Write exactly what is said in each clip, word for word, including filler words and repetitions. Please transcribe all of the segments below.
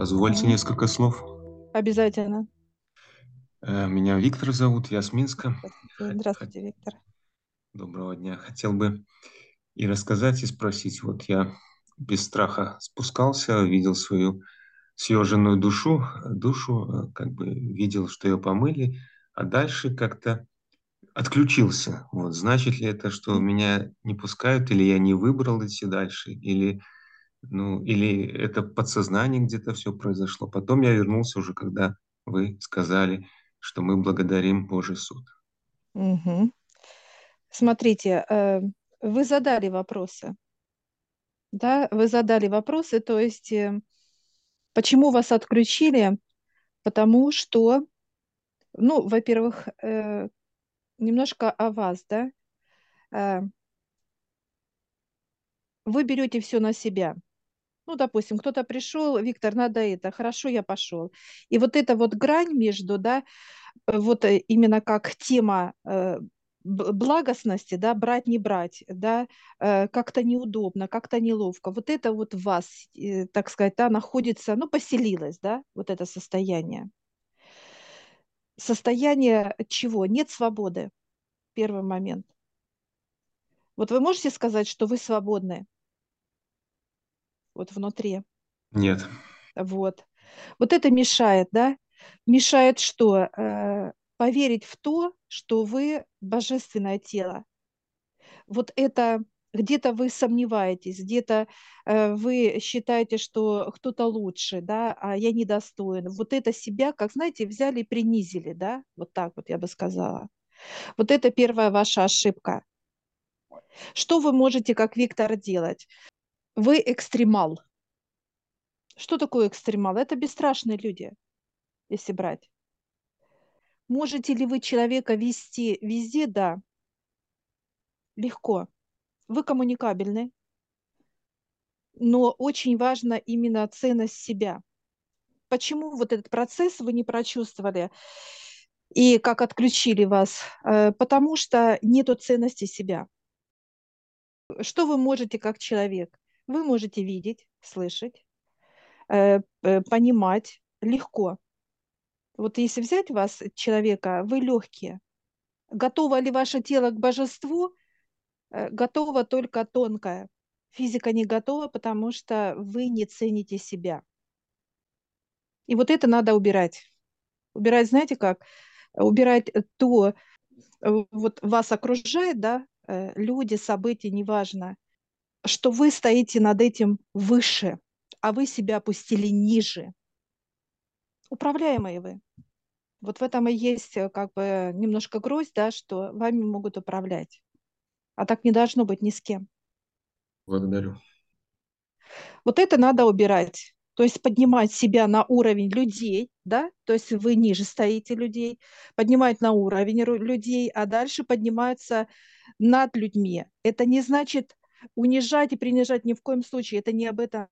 Позвольте несколько слов. Обязательно. Меня Виктор зовут, я с Минска. Здравствуйте, Виктор. Доброго дня. Хотел бы и рассказать, и спросить. Вот я без страха спускался, видел свою съеженную душу, душу, как бы видел, что ее помыли, а дальше как-то отключился. Вот, значит ли это, что меня не пускают, или я не выбрал идти дальше, или, ну, или это подсознание где-то все произошло. Потом я вернулся уже, когда вы сказали, что мы благодарим Божий суд. Угу. Смотрите, вы задали вопросы. Да, вы задали вопросы, то есть почему вас отключили? Потому что, ну, во-первых, немножко о вас, да, вы берете все на себя. Ну, допустим, кто-то пришел, Виктор, надо это, хорошо, я пошел. И вот эта вот грань между, да, вот именно как тема благостности, да, брать, не брать, да, как-то неудобно, как-то неловко. Вот это вот в вас, так сказать, да, находится, ну, поселилось, да, вот это состояние. Состояние чего? Нет свободы. Первый момент. Вот вы можете сказать, что вы свободны? Вот внутри. Нет. Вот. Вот это мешает, да? Мешает что? Поверить в то, что вы божественное тело. Вот это где-то вы сомневаетесь, где-то э, вы считаете, что кто-то лучше, да, а я недостоин. Вот это себя, как, знаете, взяли и принизили, да, вот так вот я бы сказала. Вот это первая ваша ошибка. Что вы можете, как Виктор, делать? Вы экстремал. Что такое экстремал? Это бесстрашные люди, если брать. Можете ли вы человека вести везде? Да. Легко. Вы коммуникабельны, но очень важна именно ценность себя. Почему вот этот процесс вы не прочувствовали и как отключили вас? Потому что нету ценности себя. Что вы можете как человек? Вы можете видеть, слышать, понимать легко. Вот если взять вас, человека, вы легкие. Готово ли ваше тело к божеству? Готова только тонкая. Физика не готова, потому что вы не цените себя. И вот это надо убирать. Убирать, знаете как? Убирать то, вот вас окружает, да, люди, события, неважно, что вы стоите над этим выше, а вы себя опустили ниже. Управляемые вы. Вот в этом и есть как бы немножко грусть, да, что вами могут управлять. А так не должно быть ни с кем. Благодарю. Вот это надо убирать. То есть поднимать себя на уровень людей, да? То есть вы ниже стоите людей, поднимать на уровень людей, а дальше поднимаются над людьми. Это не значит унижать и принижать ни в коем случае. Это не об этом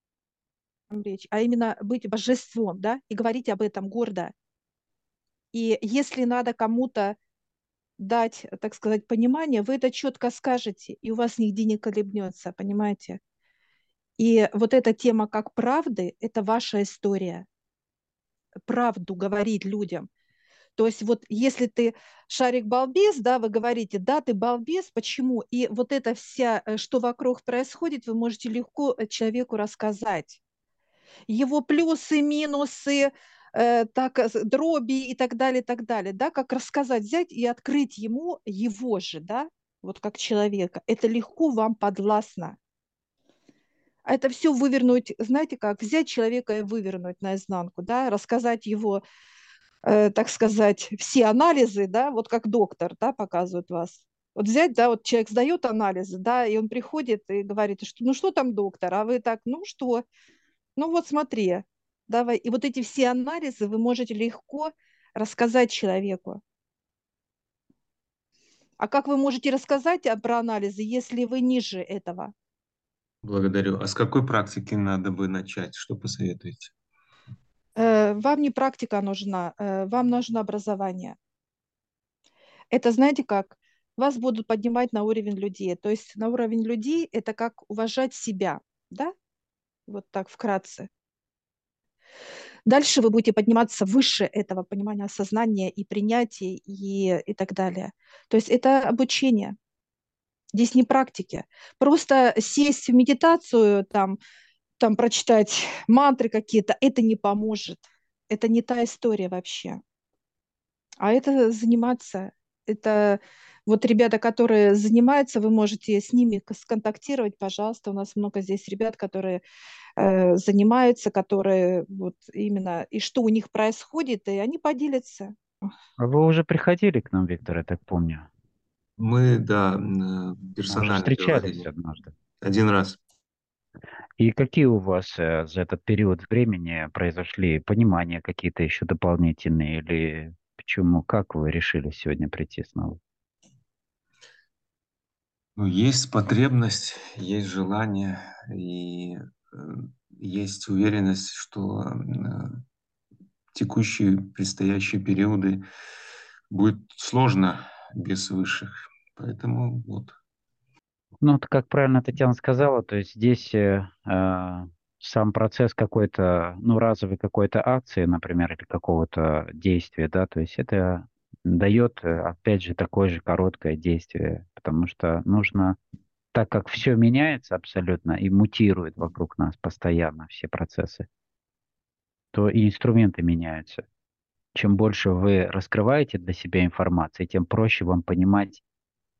речь, а именно быть божеством, да? И говорить об этом гордо. И если надо кому-то дать, так сказать, понимание, вы это четко скажете, и у вас нигде не колебнется, понимаете? И вот эта тема как правды, это ваша история. Правду говорить людям. То есть вот если ты шарик-балбес, да, вы говорите, да, ты балбес, почему? И вот это вся, что вокруг происходит, вы можете легко человеку рассказать. Его плюсы, минусы, так, дроби и так далее, и так далее, да, как рассказать, взять и открыть ему его же, да, вот как человека, это легко вам подвластно. А это все вывернуть, знаете как, взять человека и вывернуть наизнанку, да, рассказать его, э, так сказать, все анализы, да, вот как доктор, да, показывает вас. Вот взять, да, вот человек сдает анализы, да, и он приходит и говорит, что, ну что там, доктор, а вы так, ну что, ну вот смотри, давай. И вот эти все анализы вы можете легко рассказать человеку. А как вы можете рассказать про анализы, если вы ниже этого? Благодарю. А с какой практики надо бы начать? Что посоветуете? Вам не практика нужна, вам нужно образование. Это, знаете как, вас будут поднимать на уровень людей. То есть на уровень людей это как уважать себя, да? Вот так вкратце. Дальше вы будете подниматься выше этого понимания осознания и принятия и, и так далее. То есть это обучение. Здесь не практики. Просто сесть в медитацию, там, там прочитать мантры какие-то, это не поможет. Это не та история вообще. А это заниматься. Это вот ребята, которые занимаются, вы можете с ними сконтактировать, пожалуйста. У нас много здесь ребят, которые э, занимаются, которые вот именно, и что у них происходит, и они поделятся. Вы уже приходили к нам, Виктор, я так помню. Мы, да, персонально. Мы встречались однажды. Один раз. И какие у вас за этот период времени произошли понимания какие-то еще дополнительные или... Почему? Как вы решили сегодня прийти снова? Ну, есть потребность, есть желание и есть уверенность, что текущие, предстоящие периоды будет сложно без высших. Поэтому вот. Ну, как правильно Татьяна сказала, то есть здесь... Э- сам процесс какой-то, ну, разовой какой-то акции, например, или какого-то действия, да, то есть это дает, опять же, такое же короткое действие, потому что нужно, так как все меняется абсолютно и мутирует вокруг нас постоянно все процессы, то и инструменты меняются. Чем больше вы раскрываете для себя информации, тем проще вам понимать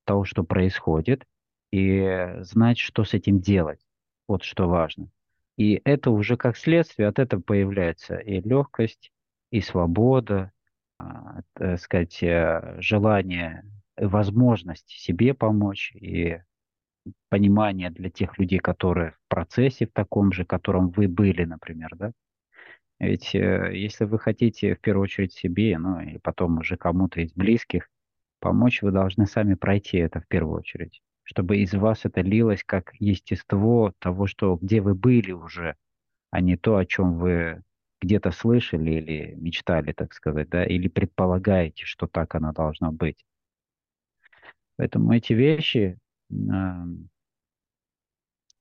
то, что происходит, и знать, что с этим делать. Вот что важно. И это уже как следствие, от этого появляется и легкость, и свобода, так сказать, желание, возможность себе помочь, и понимание для тех людей, которые в процессе, в таком же, в котором вы были, например, да? Ведь если вы хотите в первую очередь себе, ну и потом уже кому-то из близких помочь, вы должны сами пройти это в первую очередь, чтобы из вас это лилось как естество того, что где вы были уже, а не то, о чем вы где-то слышали или мечтали, так сказать, да, или предполагаете, что так оно должно быть. Поэтому эти вещи, э,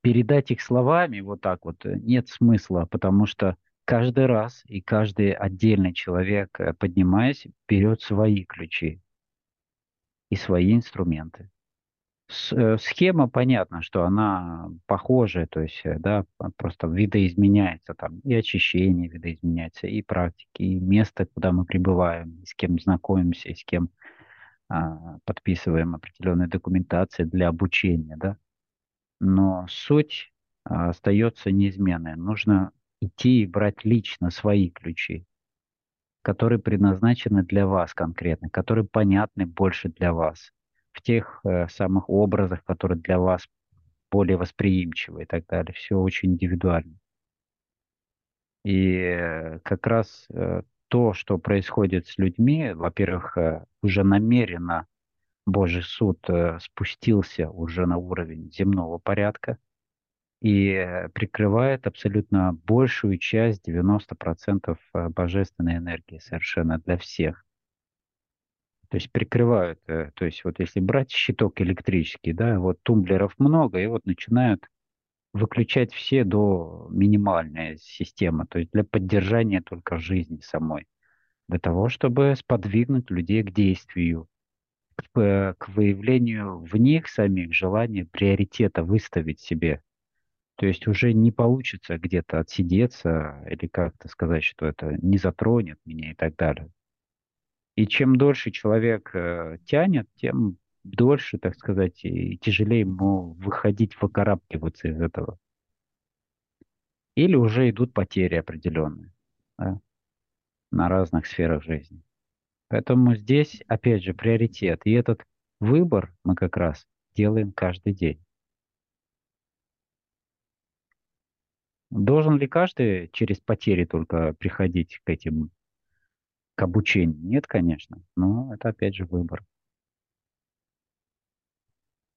передать их словами вот так вот нет смысла, потому что каждый раз и каждый отдельный человек, поднимаясь, берет свои ключи и свои инструменты. Схема, понятно, что она похожая, то есть, да, просто видоизменяется там, и очищение видоизменяется, и практики, и место, куда мы прибываем, с кем знакомимся, и с кем а, подписываем определенные документации для обучения, да. Но суть а, остается неизменной. Нужно идти и брать лично свои ключи, которые предназначены для вас конкретно, которые понятны больше для вас, в тех э, самых образах, которые для вас более восприимчивы и так далее. Все очень индивидуально. И э, как раз э, то, что происходит с людьми, во-первых, э, уже намеренно Божий суд э, спустился уже на уровень земного порядка и э, прикрывает абсолютно большую часть, девяносто процентов божественной энергии совершенно для всех. То есть прикрывают, то есть вот если брать щиток электрический, да, вот тумблеров много, и вот начинают выключать все до минимальной системы, то есть для поддержания только жизни самой, для того, чтобы сподвигнуть людей к действию, к, к выявлению в них самих желания приоритета выставить себе. То есть уже не получится где-то отсидеться или как-то сказать, что это не затронет меня и так далее. И чем дольше человек э, тянет, тем дольше, так сказать, и тяжелее ему выходить, выкарабкиваться из этого. Или уже идут потери определенные, да, на разных сферах жизни. Поэтому здесь, опять же, приоритет. И этот выбор мы как раз делаем каждый день. Должен ли каждый через потери только приходить к этим, к обучению? Нет, конечно, но это опять же выбор.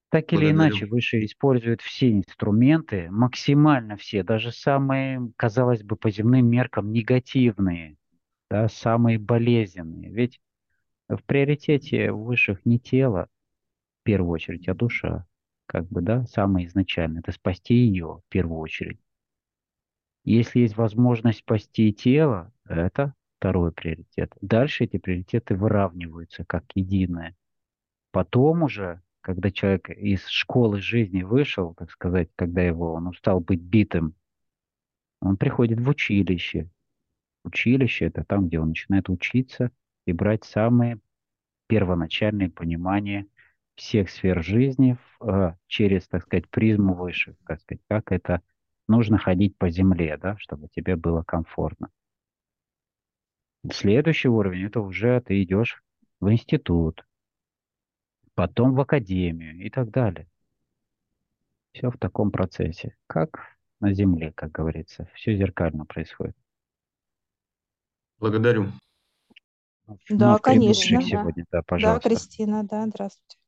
Так или иначе, выше используют все инструменты, максимально все, даже самые, казалось бы, по земным меркам негативные, да, самые болезненные. Ведь в приоритете высших не тело, в первую очередь, а душа, как бы, да, самое изначальное, это спасти ее в первую очередь. Если есть возможность спасти и тело, это второй приоритет. Дальше эти приоритеты выравниваются как единое. Потом уже, когда человек из школы жизни вышел, так сказать, когда его он устал быть битым, он приходит в училище. Училище – это там, где он начинает учиться и брать самые первоначальные понимания всех сфер жизни через, так сказать, призму высших, так сказать, как это нужно ходить по земле, да, чтобы тебе было комфортно. Следующий уровень – это уже ты идешь в институт, потом в академию и так далее. Все в таком процессе, как на земле, как говорится. Все зеркально происходит. Благодарю. Да, конечно. Сегодня, да. Да, пожалуйста. Да, Кристина, да, здравствуйте.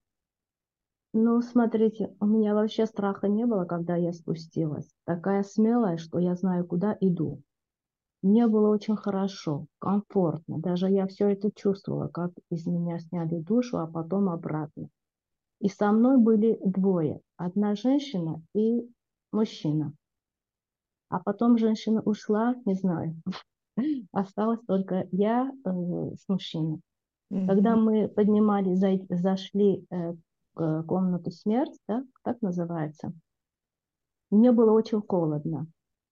Ну, смотрите, у меня вообще страха не было, когда я спустилась. Такая смелая, что я знаю, куда иду. Мне было очень хорошо, комфортно. Даже я все это чувствовала, как из меня сняли душу, а потом обратно. И со мной были двое. Одна женщина и мужчина. А потом женщина ушла, не знаю. Осталась только я э, с мужчиной. Mm-hmm. Когда мы поднимали, за, зашли э, в комнату смерти, да, так называется, мне было очень холодно.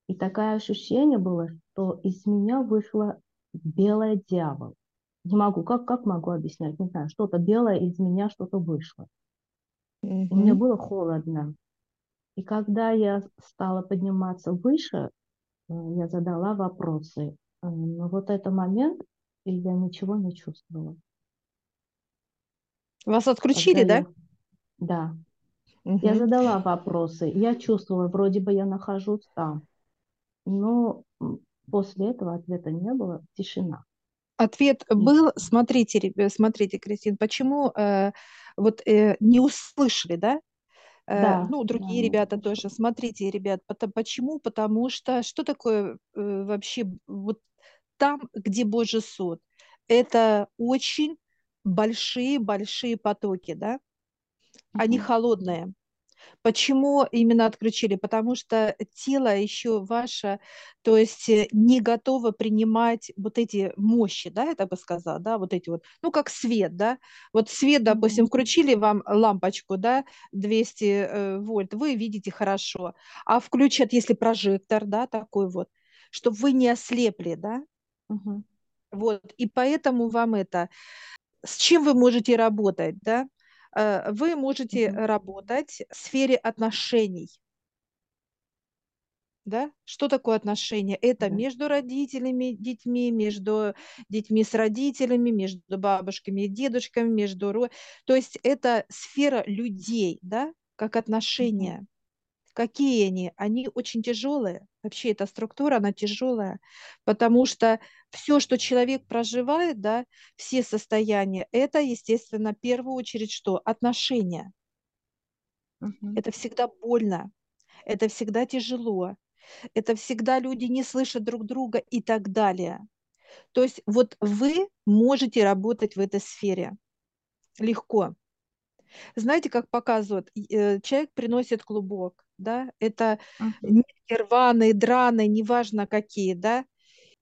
И такое ощущение было, что из меня вышла белая дьявол. Не могу, как, как могу объяснять, не знаю, что-то белое из меня, что-то вышло. Mm-hmm. И мне было холодно. И когда я стала подниматься выше, я задала вопросы. Но вот этот момент, и я ничего не чувствовала. Вас отключили, когда да? Я... Да. Угу. Я задала вопросы. Я чувствовала, вроде бы я нахожусь там. Но после этого ответа не было. Тишина. Ответ был, смотрите, смотрите, Кристина, почему э, вот э, не услышали, да? Да, ну, другие да, ребята да. тоже. Смотрите, ребят, почему? Потому что что такое э, вообще вот там, где Божий суд? Это очень большие-большие потоки, да? Они mm-hmm. холодные. Почему именно отключили? Потому что тело еще ваше, то есть не готово принимать вот эти мощи, да, я так бы сказала, да, вот эти вот, ну, как свет, да, вот свет, допустим, включили вам лампочку, да, двести вольт, вы видите хорошо, а включат, если прожектор, да, такой вот, чтобы вы не ослепли, да, угу. вот, и поэтому вам это, с чем вы можете работать, да, вы можете mm-hmm. работать в сфере отношений. Да? Что такое отношения? Это mm-hmm. между родителями, детьми, между детьми с родителями, между бабушками и дедушками, между... То есть это сфера людей, да? Как отношения. Mm-hmm. Какие они? Они очень тяжелые. Вообще эта структура, она тяжелая, потому что все, что человек проживает, да, все состояния, это, естественно, в первую очередь что? Отношения. Uh-huh. Это всегда больно, это всегда тяжело, это всегда люди не слышат друг друга и так далее. То есть вот вы можете работать в этой сфере легко. Знаете, как показывают, человек приносит клубок, да, это uh-huh. рваные, драные, неважно какие, да,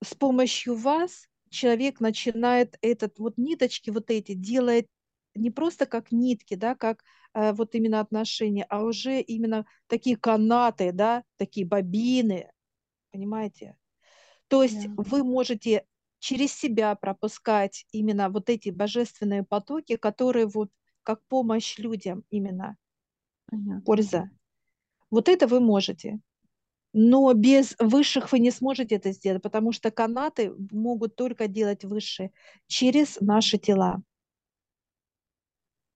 с помощью вас человек начинает этот, вот ниточки вот эти делает не просто как нитки, да, как э, вот именно отношения, а уже именно такие канаты, да, такие бобины, понимаете? То есть yeah. вы можете через себя пропускать именно вот эти божественные потоки, которые вот как помощь людям именно, понятно. Польза. Вот это вы можете. Но без высших вы не сможете это сделать, потому что канаты могут только делать высшие через наши тела.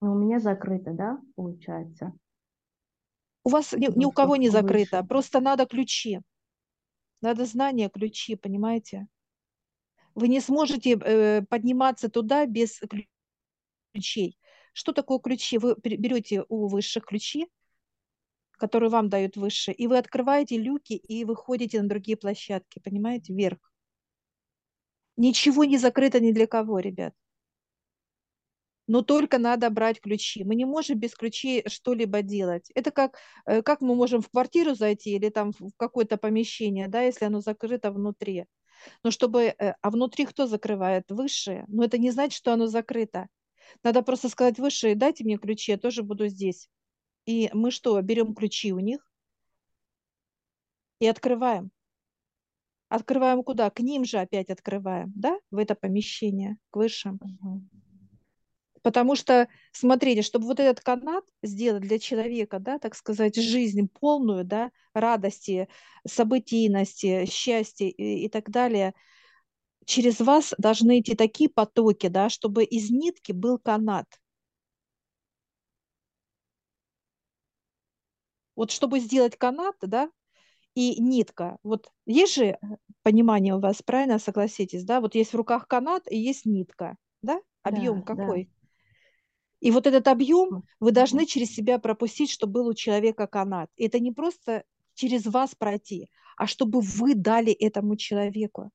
У меня закрыто, да, получается? У вас ни, ни у кого не закрыто, выше. Просто надо ключи. Надо знания ключи, понимаете? Вы не сможете э, подниматься туда без ключей. Что такое ключи? Вы берете у высших ключи, которые вам дают выше, и вы открываете люки и выходите на другие площадки, понимаете, вверх. Ничего не закрыто ни для кого, ребят. но только надо брать ключи. Мы не можем без ключей что-либо делать. Это как, как мы можем в квартиру зайти или там в какое-то помещение, да, если оно закрыто внутри. Но чтобы, а внутри кто закрывает? Высшие. Но это не значит, что оно закрыто. Надо просто сказать: высшие, дайте мне ключи, я тоже буду здесь. И мы что, берем ключи у них и открываем. Открываем куда? К ним же опять открываем, да, в это помещение, к высшим. Угу. Потому что, смотрите, чтобы вот этот канат сделать для человека, да, так сказать, жизнь полную, да, радости, событийности, счастья и, и так далее, через вас должны идти такие потоки, да, чтобы из нитки был канат. Вот чтобы сделать канат, да, и нитка. Вот есть же понимание у вас, правильно, согласитесь, да? Вот есть в руках канат и есть нитка, да? Объем да, какой? Да. И вот этот объем вы должны через себя пропустить, чтобы был у человека канат. И это не просто через вас пройти, а чтобы вы дали этому человеку.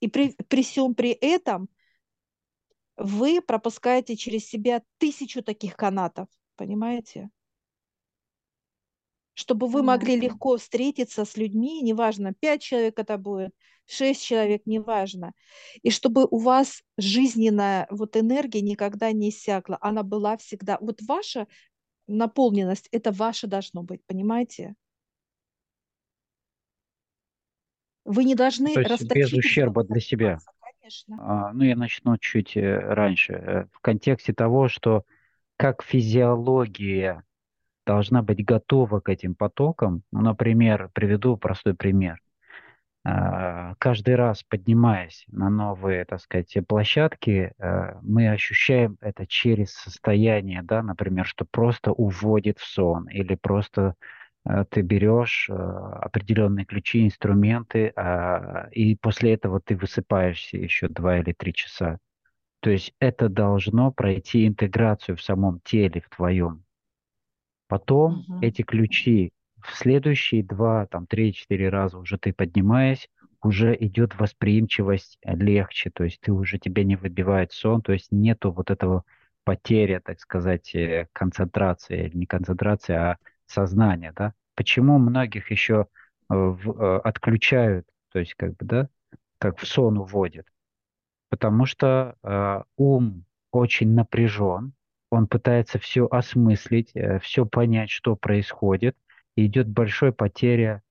И при, при всем при этом вы пропускаете через себя тысячу таких канатов. Понимаете? Чтобы вы могли легко встретиться с людьми, неважно, пять человек это будет, шесть человек, неважно. И чтобы у вас жизненная вот энергия никогда не иссякла, она была всегда. Вот ваша наполненность, это ваше должно быть, понимаете? Вы не должны... То есть расточить... без ущерба для себя. Конечно. А, ну, я начну чуть раньше. В контексте того, что как физиология должна быть готова к этим потокам. Ну, например, приведу простой пример. Каждый раз, поднимаясь на новые, так сказать, площадки, мы ощущаем это через состояние, да, например, что просто уводит в сон, или просто ты берешь определенные ключи, инструменты, и после этого ты высыпаешься еще два или три часа. То есть это должно пройти интеграцию в самом теле, в твоем. Потом угу. эти ключи в следующие два, там, три-четыре раза уже ты поднимаясь, уже идет восприимчивость легче, то есть ты уже, тебя не выбивает сон, то есть нету вот этого потери, так сказать, концентрации, не концентрации, а сознания, да. Почему многих еще в, отключают, то есть как бы, да, как в сон уводят? Потому что э, ум очень напряжен, он пытается все осмыслить, э, все понять, что происходит, и идет большая потеря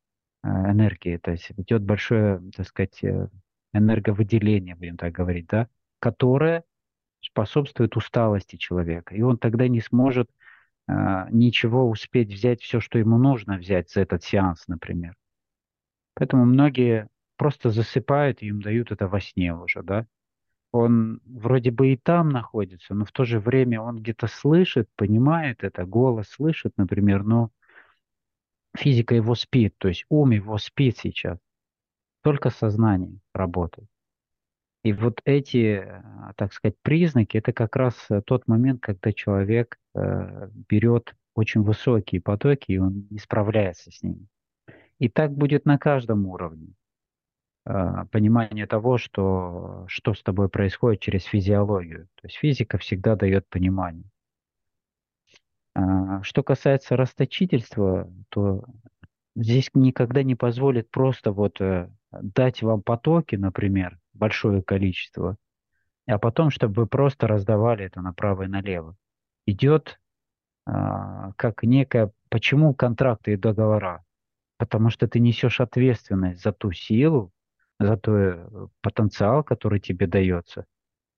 э, энергии, то есть идет большое, так сказать, э, энерговыделение, будем так говорить, да, которое способствует усталости человека, и он тогда не сможет э, ничего успеть взять, все, что ему нужно взять за этот сеанс, например. Поэтому многие просто засыпают, и им дают это во сне уже, да. Он вроде бы и там находится, но в то же время он где-то слышит, понимает это, голос слышит, например, но физика его спит, то есть ум его спит сейчас. Только сознание работает. И вот эти, так сказать, признаки, это как раз тот момент, когда человек э, берет очень высокие потоки, и он не справляется с ними. И так будет на каждом уровне. Понимание того, что, что с тобой происходит через физиологию. То есть физика всегда дает понимание. Что касается расточительства, то здесь никогда не позволит просто вот дать вам потоки, например, большое количество, а потом, чтобы вы просто раздавали это направо и налево. Идет как некое... Почему контракты и договора? Потому что ты несешь ответственность за ту силу, за тот потенциал, который тебе дается,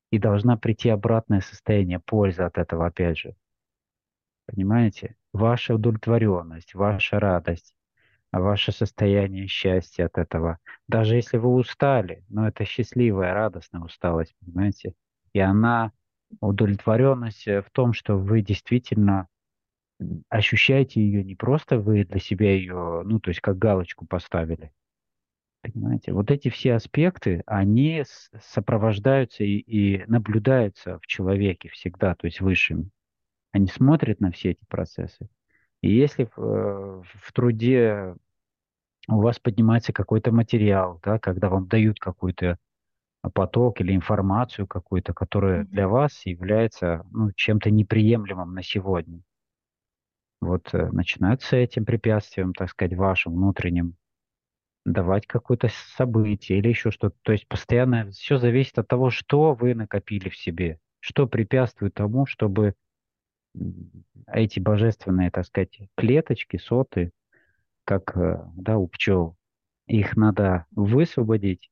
и должна прийти обратное состояние, польза от этого, опять же. Понимаете? Ваша удовлетворенность, ваша радость, ваше состояние счастья от этого. Даже если вы устали, но это счастливая, радостная усталость, понимаете? И она, удовлетворенность в том, что вы действительно ощущаете ее, не просто вы для себя ее, ну, то есть как галочку поставили. Понимаете, вот эти все аспекты, они сопровождаются и, и наблюдаются в человеке всегда, то есть высшими. Они смотрят на все эти процессы. И если в, в труде у вас поднимается какой-то материал, да, когда вам дают какую-то поток или информацию какую-то, которая mm-hmm. для вас является ну, чем-то неприемлемым на сегодня. Вот начинать с этим препятствием, так сказать, вашим внутренним, давать какое-то событие или еще что-то. То есть постоянно все зависит от того, что вы накопили в себе, что препятствует тому, чтобы эти божественные, так сказать, клеточки, соты, как да, у пчел, их надо высвободить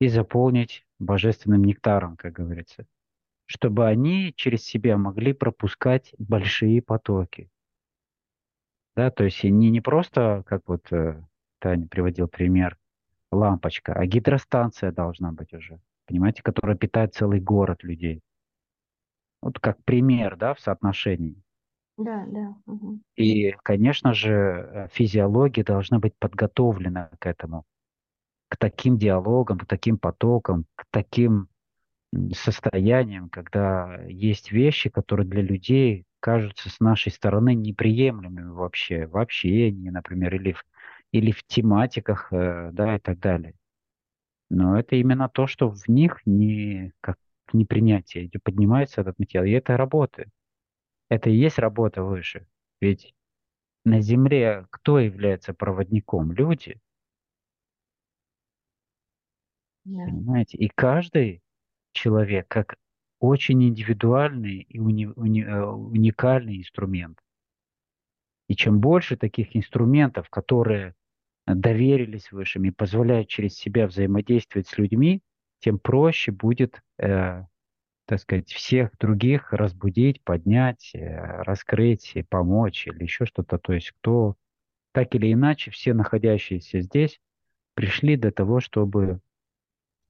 и заполнить божественным нектаром, как говорится, чтобы они через себя могли пропускать большие потоки. Да, то есть не, не просто, как вот Таня приводил пример, лампочка, а гидростанция должна быть уже, понимаете, которая питает целый город людей. Вот как пример, да, в соотношении. Да, да. Угу. И, конечно же, физиология должна быть подготовлена к этому, к таким диалогам, к таким потокам, к таким состояниям, когда есть вещи, которые для людей кажутся с нашей стороны неприемлемыми вообще, в общении, например, или в, или в тематиках, да, и так далее. Но это именно то, что в них не, как непринятие, поднимается этот материал, и это работает. Это и есть работа выше. Ведь на Земле кто является проводником? Люди. Yeah. Понимаете? И каждый человек как очень индивидуальный и уни, уни, уникальный инструмент. И чем больше таких инструментов, которые доверились высшим и позволяют через себя взаимодействовать с людьми, тем проще будет, э, так сказать, всех других разбудить, поднять, э, раскрыть, помочь или еще что-то. То есть кто, так или иначе, все находящиеся здесь пришли до того, чтобы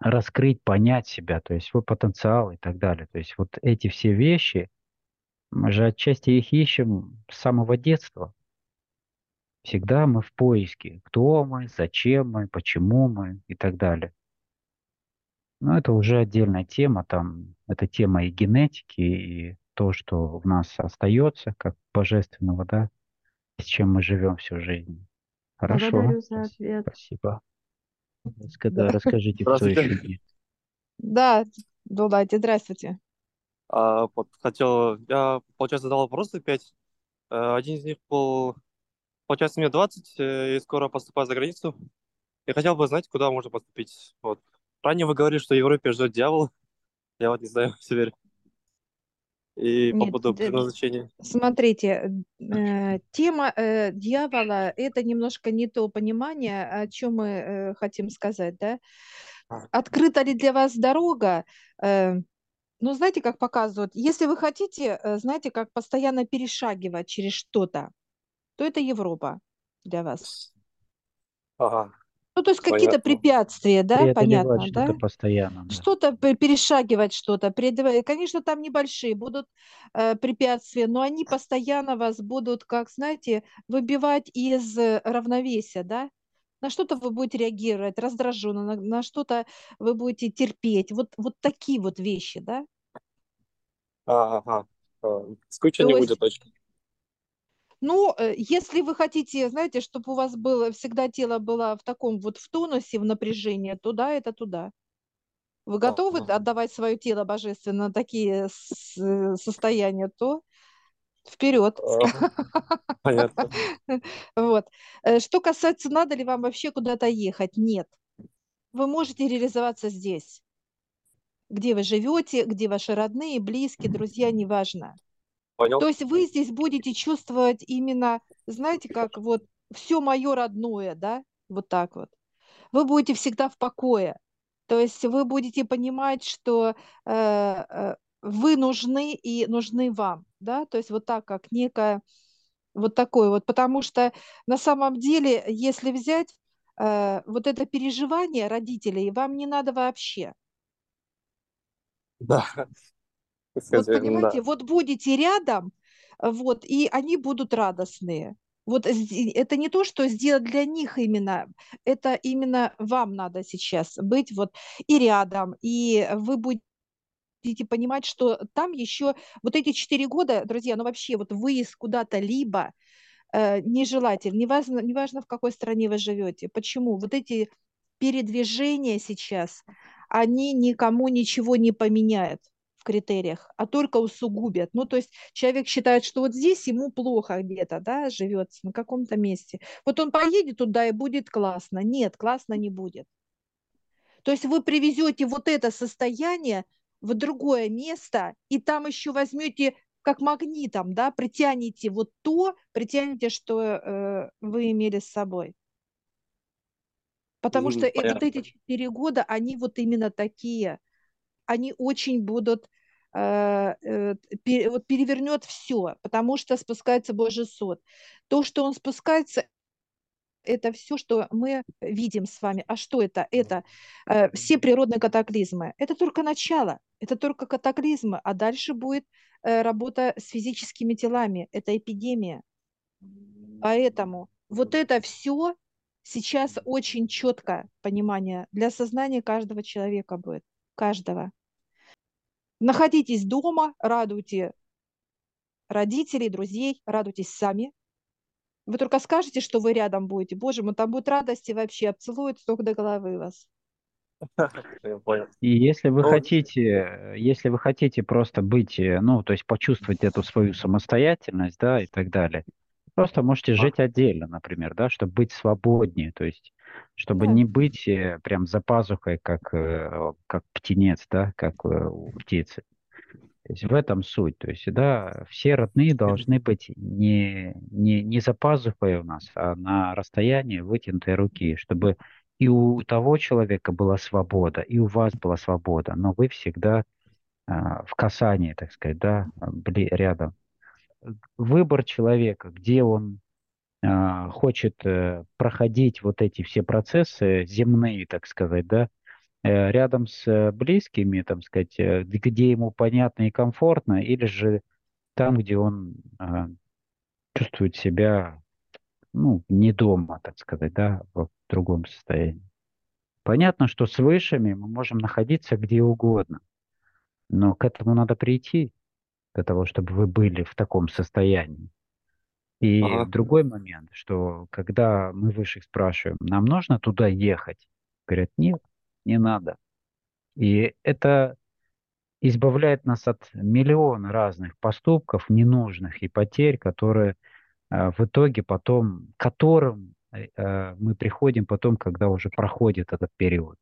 раскрыть, понять себя, то есть свой потенциал и так далее. То есть вот эти все вещи, мы же отчасти их ищем с самого детства. Всегда мы в поиске, кто мы, зачем мы, почему мы и так далее. Но это уже отдельная тема, там, это тема и генетики, и то, что в нас остается, как божественного, да, с чем мы живем всю жизнь. Хорошо. Благодарю за ответ. Спасибо. Да. Расскажите, кто еще нет. Да, Дулайте, здравствуйте. А, вот, хотел, я, получается, задал вопросы пять. Один из них был, получается, мне двадцать, и скоро поступаю за границу. Я хотел бы знать, куда можно поступить. Вот. Ранее вы говорили, что в Европе ждет дьявол. Я вот не знаю, все верю. И по поводу предназначения. Смотрите, э, тема э, дьявола – это немножко не то понимание, о чем мы э, хотим сказать, да? Открыта ли для вас дорога? Э, ну, знаете, как показывают? Если вы хотите, э, знаете, как постоянно перешагивать через что-то, то это Европа для вас. Ага. Ну, то есть какие-то препятствия, да, преодолевать, понятно, что-то, да? Постоянно, да? Что-то перешагивать, что-то преодолевать. Конечно, там небольшие будут э, препятствия, но они постоянно вас будут, как, знаете, выбивать из равновесия, да? На что-то вы будете реагировать раздраженно, на, на что-то вы будете терпеть. Вот, вот такие вот вещи, да? Ага, скучно не будет точно. Ну, если вы хотите, знаете, чтобы у вас было, всегда тело было в таком вот в тонусе, в напряжении, туда это туда. Вы готовы а, отдавать свое тело божественно на такие состояния, то вперед. Понятно. Вот. Что касается, надо ли вам вообще куда-то ехать? Нет. Вы можете реализоваться здесь, где вы живете, где ваши родные, близкие, друзья, неважно. Понял. То есть вы здесь будете чувствовать именно, знаете, как вот все мое родное, да, вот так вот. Вы будете всегда в покое. То есть вы будете понимать, что э, вы нужны и нужны вам, да. То есть вот так, как некое вот такое вот. Потому что на самом деле, если взять э, вот это переживание родителей, вам не надо вообще. Да. Вот, понимаете, да. Вот будете рядом, вот, и они будут радостные. Вот это не то, что сделать для них именно, это именно вам надо сейчас быть вот и рядом, и вы будете понимать, что там еще вот эти четыре года, друзья, ну вообще вот выезд куда-то либо э, нежелатель, неважно, неважно в какой стране вы живете. Почему? Вот эти передвижения сейчас, они никому ничего не поменяют в критериях, а только усугубят. Ну, то есть человек считает, что вот здесь ему плохо где-то, да, живется на каком-то месте. Вот он поедет туда и будет классно. Нет, классно не будет. То есть вы привезете вот это состояние в другое место, и там еще возьмете как магнитом, да, притянете вот то, притянете, что э, вы имели с собой. Потому ну, что это, вот эти четыре года, они вот именно такие. Они очень будут, э, э, пере, вот перевернет все, потому что спускается Божий суд. То, что он спускается, это все, что мы видим с вами. А что это? Это э, все природные катаклизмы. Это только начало, это только катаклизмы, а дальше будет э, работа с физическими телами. Это эпидемия. Поэтому вот это все сейчас очень четкое понимание для сознания каждого человека будет. Каждого. Находитесь дома, радуйте родителей, друзей, радуйтесь сами. Вы только скажете, что вы рядом будете. Боже мой, там будет радости вообще, обцелуют с ног до головы вас. И если вы хотите, если вы хотите просто быть, ну, то есть почувствовать эту свою самостоятельность, да, и так далее, просто можете жить отдельно, например, да, чтобы быть свободнее, то есть чтобы да. не быть прям за пазухой, как, как птенец, да, как у птицы. То есть в этом суть. То есть, да, все родные должны быть не, не, не за пазухой у нас, а на расстоянии вытянутой руки, чтобы и у того человека была свобода, и у вас была свобода, но вы всегда а, в касании, так сказать, да, были рядом. Выбор человека, где он э, хочет э, проходить вот эти все процессы земные, так сказать, да, э, рядом с близкими, там сказать, э, где ему понятно и комфортно, или же там, где он э, чувствует себя, ну, не дома, так сказать, да, в другом состоянии. Понятно, что с высшими мы можем находиться где угодно, но к этому надо прийти. Для того, чтобы вы были в таком состоянии. И ага. другой момент, что когда мы высших спрашиваем, нам нужно туда ехать? Говорят, нет, не надо. И это избавляет нас от миллиона разных поступков ненужных и потерь, которые э, в итоге потом, к которым э, мы приходим потом, когда уже проходит этот период.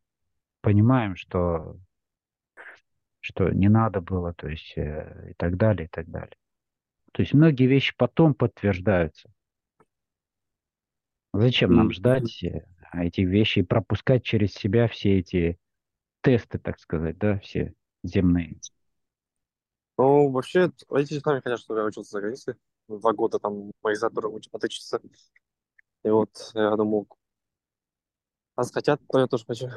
Понимаем, что... что не надо было, то есть и так далее, и так далее. То есть многие вещи потом подтверждаются. Зачем нам ждать эти вещи и пропускать через себя все эти тесты, так сказать, да, все земные? Ну, вообще, родители с нами, конечно, я учился за границей. Два года там магистратура отучиться. И вот, я думал, нас хотят, но я тоже хочу.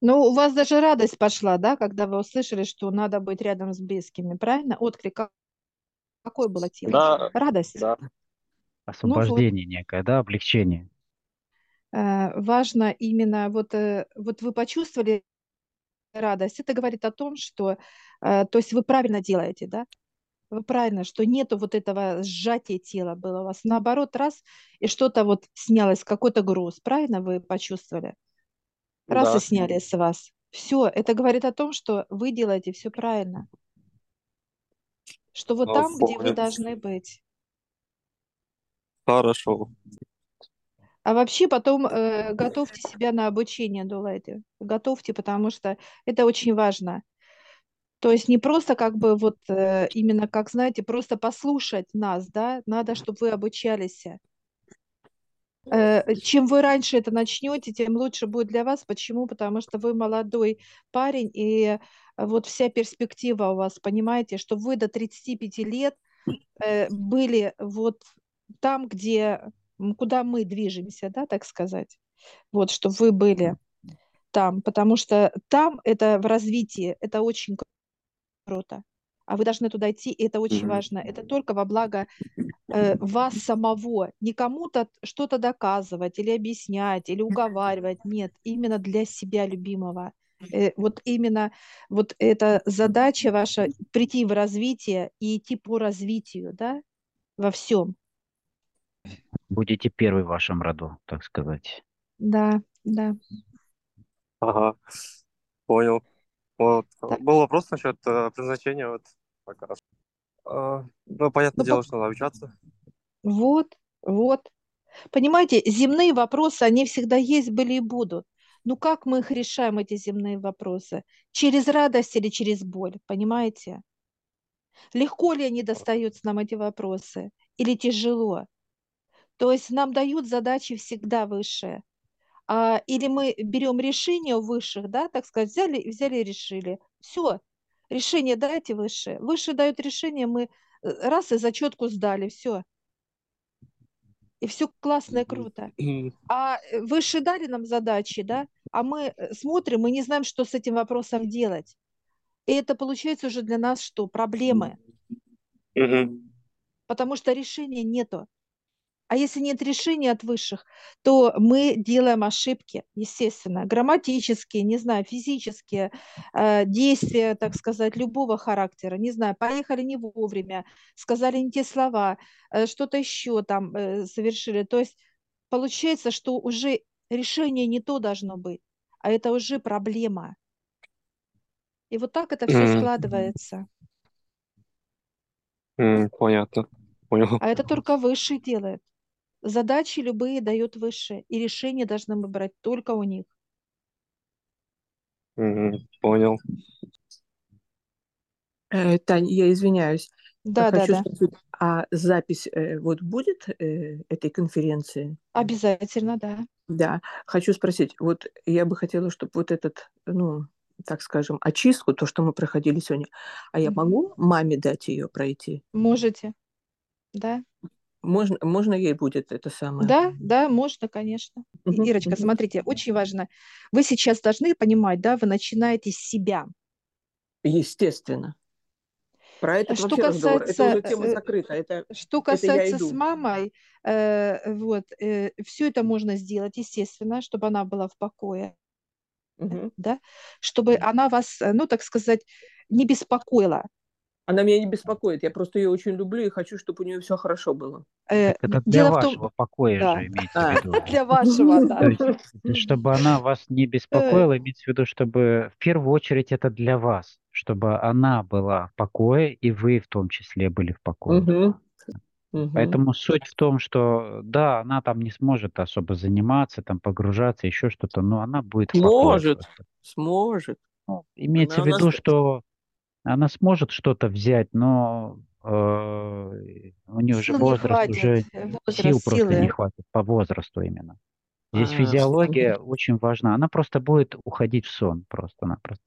Ну, у вас даже радость пошла, да, когда вы услышали, что надо быть рядом с близкими, правильно? Отклик какой был от тебя? Да, радость. Да. Освобождение ну, некое, да, облегчение. Важно именно, вот, вот вы почувствовали радость, это говорит о том, что, то есть вы правильно делаете, да? Вы правильно, что нету вот этого сжатия тела было у вас. Наоборот, раз, и что-то вот снялось, какой-то груз, правильно вы почувствовали? Раз да. и сняли с вас. Все, это говорит о том, что вы делаете все правильно. Что вы вот там, где вы должны быть. Хорошо. А вообще потом э, готовьте себя на обучение, Дулайде. Готовьте, потому что это очень важно. То есть не просто как бы вот э, именно, как знаете, просто послушать нас, да, надо, чтобы вы обучались. Чем вы раньше это начнете, тем лучше будет для вас. Почему? Потому что вы молодой парень, и вот вся перспектива у вас, понимаете, что вы до тридцати пяти лет были вот там, где, куда мы движемся, да, так сказать. Вот, что вы были там, потому что там это в развитии, это очень круто. А вы должны туда идти, и это очень важно. Это только во благо э, вас самого. Не кому-то что-то доказывать, или объяснять, или уговаривать. Нет, именно для себя любимого. Э, вот именно вот эта задача ваша – прийти в развитие и идти по развитию, да, во всем. Будете первый в вашем роду, так сказать. Да, да. Ага, понял. Вот. Так, Был вопрос насчет э, предназначения, вот, как раз. А, ну, понятное ну, дело, по- что надо обучаться. вот, вот. Понимаете, земные вопросы, они всегда есть, были и будут. Ну как мы их решаем, эти земные вопросы? Через радость или через боль, понимаете? Легко ли они достаются нам, эти вопросы, или тяжело? То есть нам дают задачи всегда высшие. А, или мы берем решение у высших, да, так сказать, взяли, и взяли и решили. Все, решение дайте высшее. Высшие дают решение, мы э, раз и зачетку сдали, все. И все классно и круто. Мгм. А э, высшие дали нам задачи, да, а мы э, смотрим и не знаем, что с этим вопросом делать. И это получается уже для нас что? Проблемы, Мгм. потому что решения нету. А если нет решения от высших, то мы делаем ошибки, естественно, грамматические, не знаю, физические, э, действия, так сказать, любого характера, не знаю, поехали не вовремя, сказали не те слова, э, что-то еще там э, совершили. То есть получается, что уже решение не то должно быть, а это уже проблема. И вот так это все М, складывается. м, Понятно. Понял. А это только высший делает. Задачи любые дает высшие, и решения должны мы брать только у них. Мгм. Понял. Э, Тань, я извиняюсь. Да, да, Хочу да. спросить, а запись э, вот будет э, этой конференции? Обязательно, да. Да, хочу спросить, вот я бы хотела, чтобы вот этот, ну, так скажем, очистку, то, что мы проходили сегодня, а я Мгм. могу маме дать ее пройти? Можете, да. Можно, можно ей будет это самое? Да, да, можно, конечно. И- Мгм, Ирочка, мгм. смотрите, очень важно. Вы сейчас должны понимать, да, вы начинаете с себя. Естественно. Про Э, этот Что вообще разговор, это касается, уже э, тема э, закрыта, это, что это я касается с иду. мамой, э, вот, все это можно сделать, естественно, чтобы она была в покое, Мгм. да, чтобы она вас, э, ну, так сказать, не беспокоила. Она меня не беспокоит, я просто ее очень люблю и хочу, чтобы у нее все хорошо было. Э, Это для Дело в том, вашего покоя да, же имеется в А. виду. для вашего, да. То есть, чтобы она вас не Э, беспокоила, имеется в виду, чтобы в первую очередь это для вас, чтобы она была в покое, и вы в том числе были в покое. Мгм, мгм. Поэтому суть в том, что да, она там не сможет особо заниматься, там погружаться, еще что-то, но она будет в покое Сможет, просто. сможет. Ну, имеется Она в у нас виду, что она сможет что-то взять, но э, у нее уже Сил не возраст, хватит, уже э, сил возраст, просто не силы. хватит по возрасту именно. Здесь А, физиология очень важна. Она просто будет уходить в сон просто-напросто.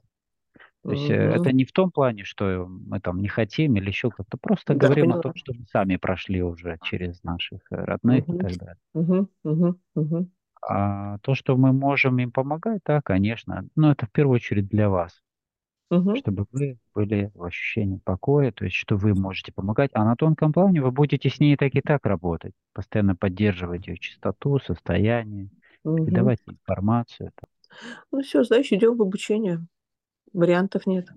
То есть э, это мгм. не в том плане, что мы там не хотим или еще как-то. Просто Да, говорим о поняла. том, что мы сами прошли уже через наших э, родных и Мгм, так далее. мгм, мгм, мгм. А то, что мы можем им помогать, да, конечно. Но это в первую очередь для вас, Мгм. чтобы вы были в ощущении покоя, то есть что вы можете помогать, а на тонком плане вы будете с ней так и так работать, постоянно поддерживать ее чистоту, состояние, Мгм. передавать информацию. Ну все, значит, идем в обучение. Вариантов нет.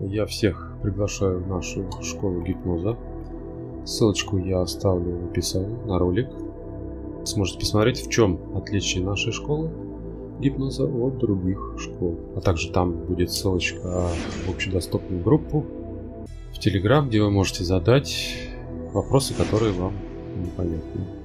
Я всех приглашаю в нашу школу гипноза. Ссылочку я оставлю в описании на ролик. Сможете посмотреть, в чем отличие нашей школы гипноза от других школ. А также там будет ссылочка в общедоступную группу в Телеграм, где вы можете задать вопросы, которые вам непонятны.